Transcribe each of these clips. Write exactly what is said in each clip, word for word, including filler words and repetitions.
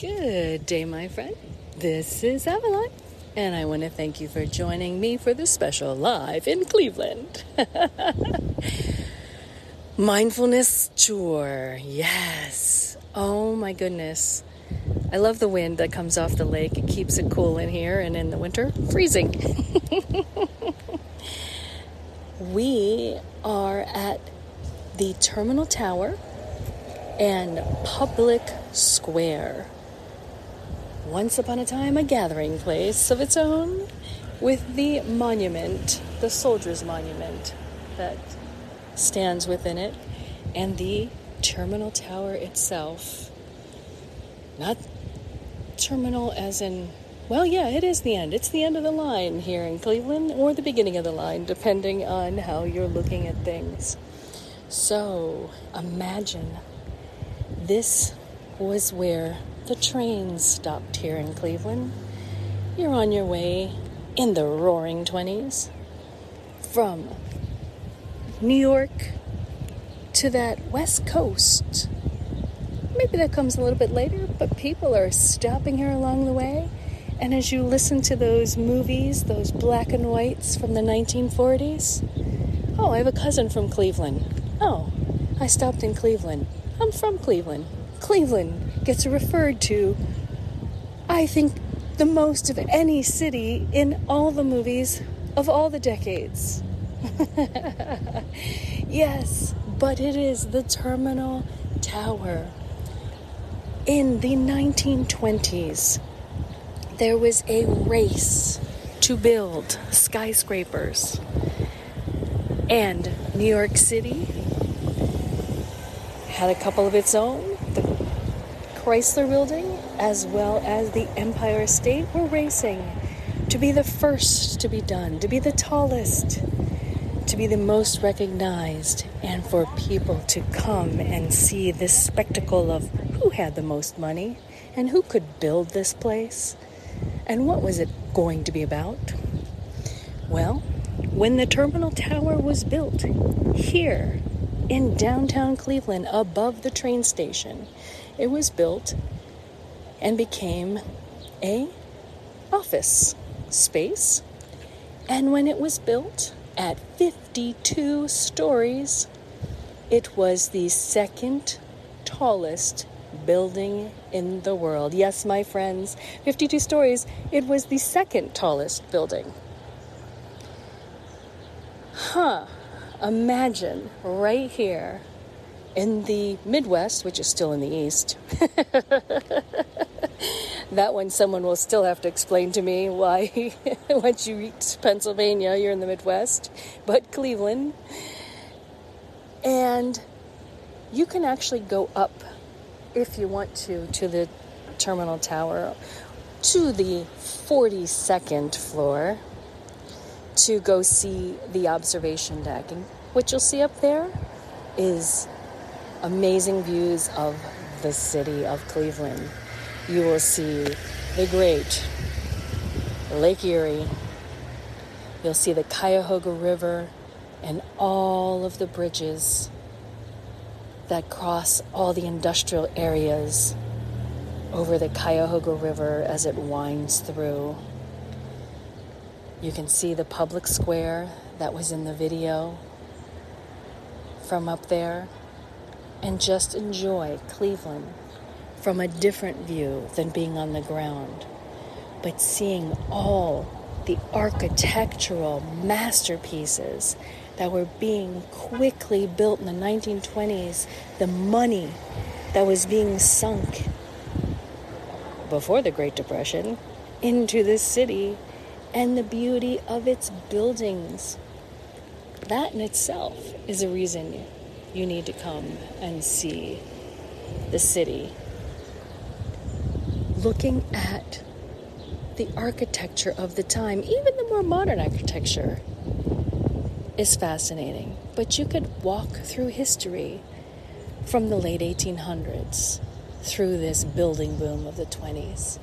Good day, my friend. This is Avalon, and I want to thank you for joining me for this special live in Cleveland. Mindfulness tour. Yes. Oh, my goodness. I love the wind that comes off the lake. It keeps it cool in here, and in the winter, freezing. We are at the Terminal Tower and Public Square. Once upon a time, a gathering place of its own, with the monument, the Soldiers' Monument that stands within it, and the Terminal Tower itself. Not terminal as in, well, yeah, it is the end. It's the end of the line here in Cleveland, or the beginning of the line, depending on how you're looking at things. So, imagine this was where the trains stopped here in Cleveland. You're on your way in the Roaring twenties from New York to that West Coast. Maybe that comes a little bit later, but people are stopping here along the way. And as you listen to those movies, those black and whites from the nineteen forties, oh, I have a cousin from Cleveland. Oh, I stopped in Cleveland. I'm from Cleveland. Cleveland gets referred to, I think, the most of any city in all the movies of all the decades. Yes, but it is the Terminal Tower. In the nineteen twenties, there was a race to build skyscrapers. And New York City had a couple of its own. The Chrysler Building, as well as the Empire State, were racing to be the first to be done, to be the tallest, to be the most recognized, and for people to come and see this spectacle of who had the most money and who could build this place and what was it going to be about. Well, when the Terminal Tower was built here in downtown Cleveland, above the train station, it was built and became a office space. And when it was built at fifty-two stories, it was the second tallest building in the world. Yes, my friends, fifty-two stories, it was the second tallest building. Huh. Imagine right here in the Midwest, which is still in the East. That one someone will still have to explain to me why once you reach Pennsylvania, you're in the Midwest. But Cleveland. And you can actually go up, if you want to, to the Terminal Tower, to the forty-second floor, to go see the observation deck. And what you'll see up there is amazing views of the city of Cleveland. You will see the great Lake Erie. You'll see the Cuyahoga River and all of the bridges that cross all the industrial areas over the Cuyahoga River as it winds through. You can see the public square that was in the video from up there, and just enjoy Cleveland from a different view than being on the ground, but seeing all the architectural masterpieces that were being quickly built in the nineteen twenties, the money that was being sunk before the Great Depression into this city, and the beauty of its buildings. That in itself is a reason you need to come and see the city. Looking at the architecture of the time, even the more modern architecture, is fascinating. But you could walk through history from the late eighteen hundreds through this building boom of the twenties.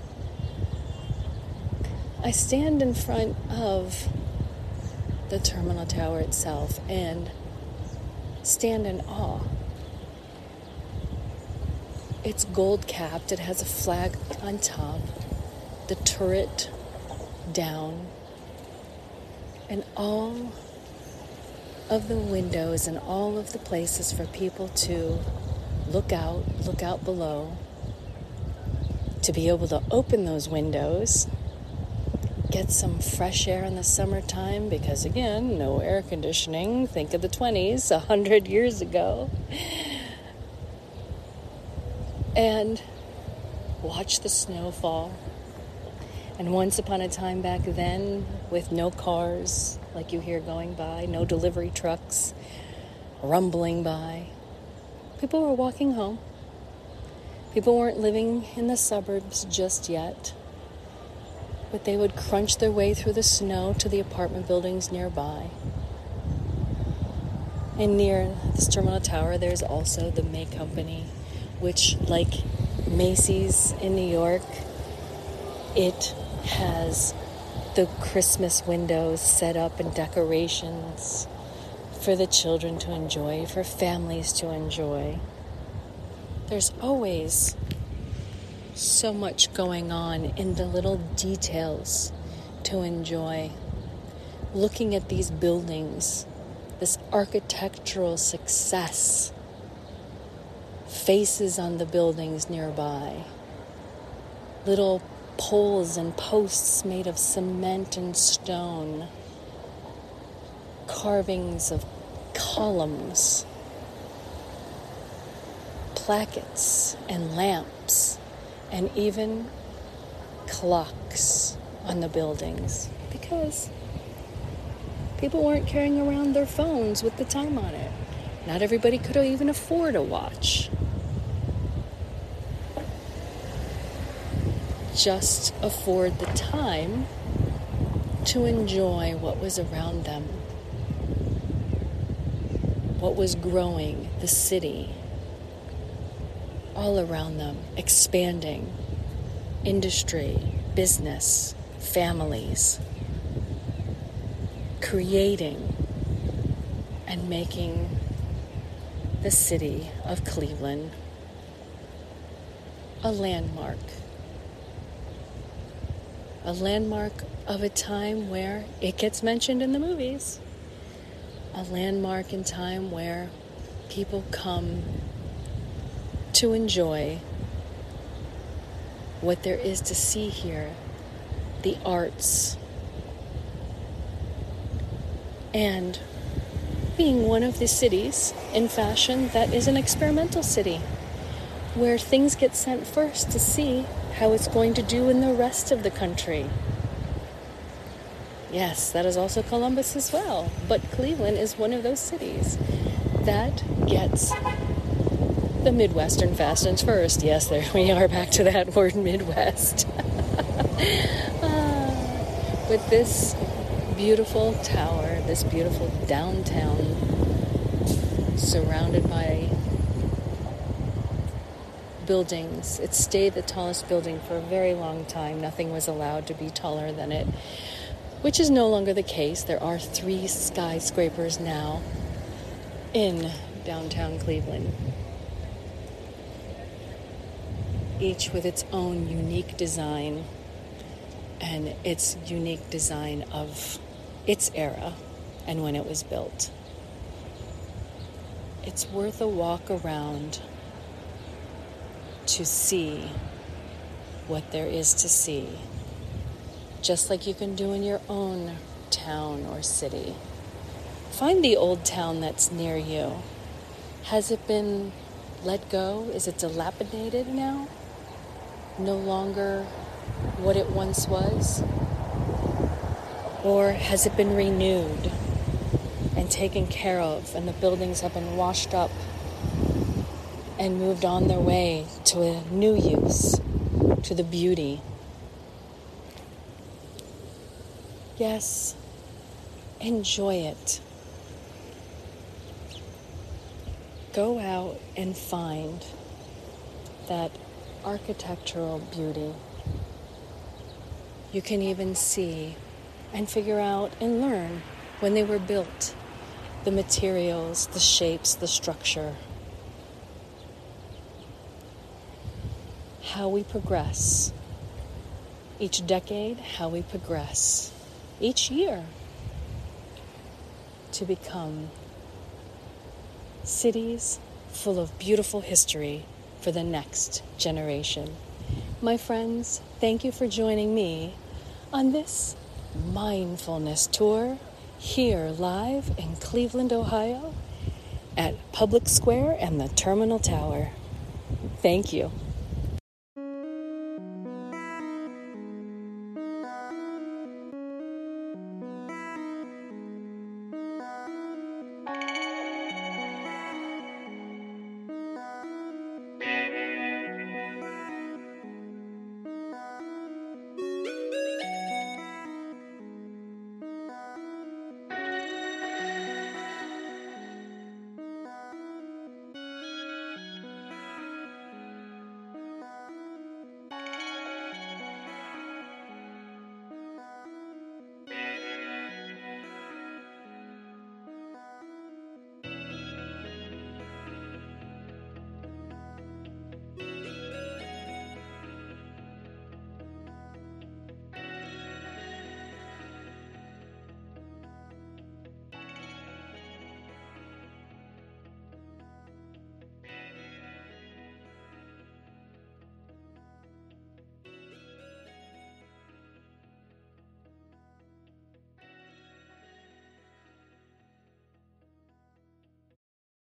I stand in front of the Terminal Tower itself and stand in awe. It's gold capped. It has a flag on top, the turret down, and all of the windows and all of the places for people to look out, look out below, to be able to open those windows, get some fresh air in the summertime, because again, no air conditioning. Think of the twenties, a hundred years ago. And watch the snowfall. And once upon a time back then, with no cars like you hear going by, no delivery trucks rumbling by, people were walking home. People weren't living in the suburbs just yet, but they would crunch their way through the snow to the apartment buildings nearby. And near this Terminal Tower, there's also the May Company, which, like Macy's in New York, it has the Christmas windows set up and decorations for the children to enjoy, for families to enjoy. There's always so much going on in the little details to enjoy. Looking at these buildings, this architectural success, faces on the buildings nearby, little poles and posts made of cement and stone, carvings of columns, plackets and lamps, and even clocks on the buildings, because people weren't carrying around their phones with the time on it. Not everybody could even afford a watch. Just afford the time to enjoy what was around them, what was growing, the city all around them, expanding, industry, business, families, creating and making the city of Cleveland a landmark, a landmark of a time where it gets mentioned in the movies, a landmark in time where people come to enjoy what there is to see here, the arts, and being one of the cities in fashion that is an experimental city, where things get sent first to see how it's going to do in the rest of the country. Yes, that is also Columbus as well, but Cleveland is one of those cities that gets the Midwestern fashions first. Yes, there we are back to that word, Midwest. ah, but this beautiful tower, this beautiful downtown, surrounded by buildings. It stayed the tallest building for a very long time. Nothing was allowed to be taller than it, which is no longer the case. There are three skyscrapers now in downtown Cleveland, each with its own unique design and its unique design of its era and when it was built. It's worth a walk around to see what there is to see, just like you can do in your own town or city. Find the old town that's near you. Has it been let go? Is it dilapidated now? No longer what it once was? Or has it been renewed and taken care of, and the buildings have been washed up and moved on their way to a new use, to the beauty? Yes, enjoy it. Go out and find that architectural beauty. You can even see and figure out and learn when they were built, the materials, the shapes, the structure. how we progress. Each decade, how we progress. Each year, to become cities full of beautiful history for the next generation. My friends, thank you for joining me on this mindfulness tour here live in Cleveland, Ohio at Public Square and the Terminal Tower. Thank you.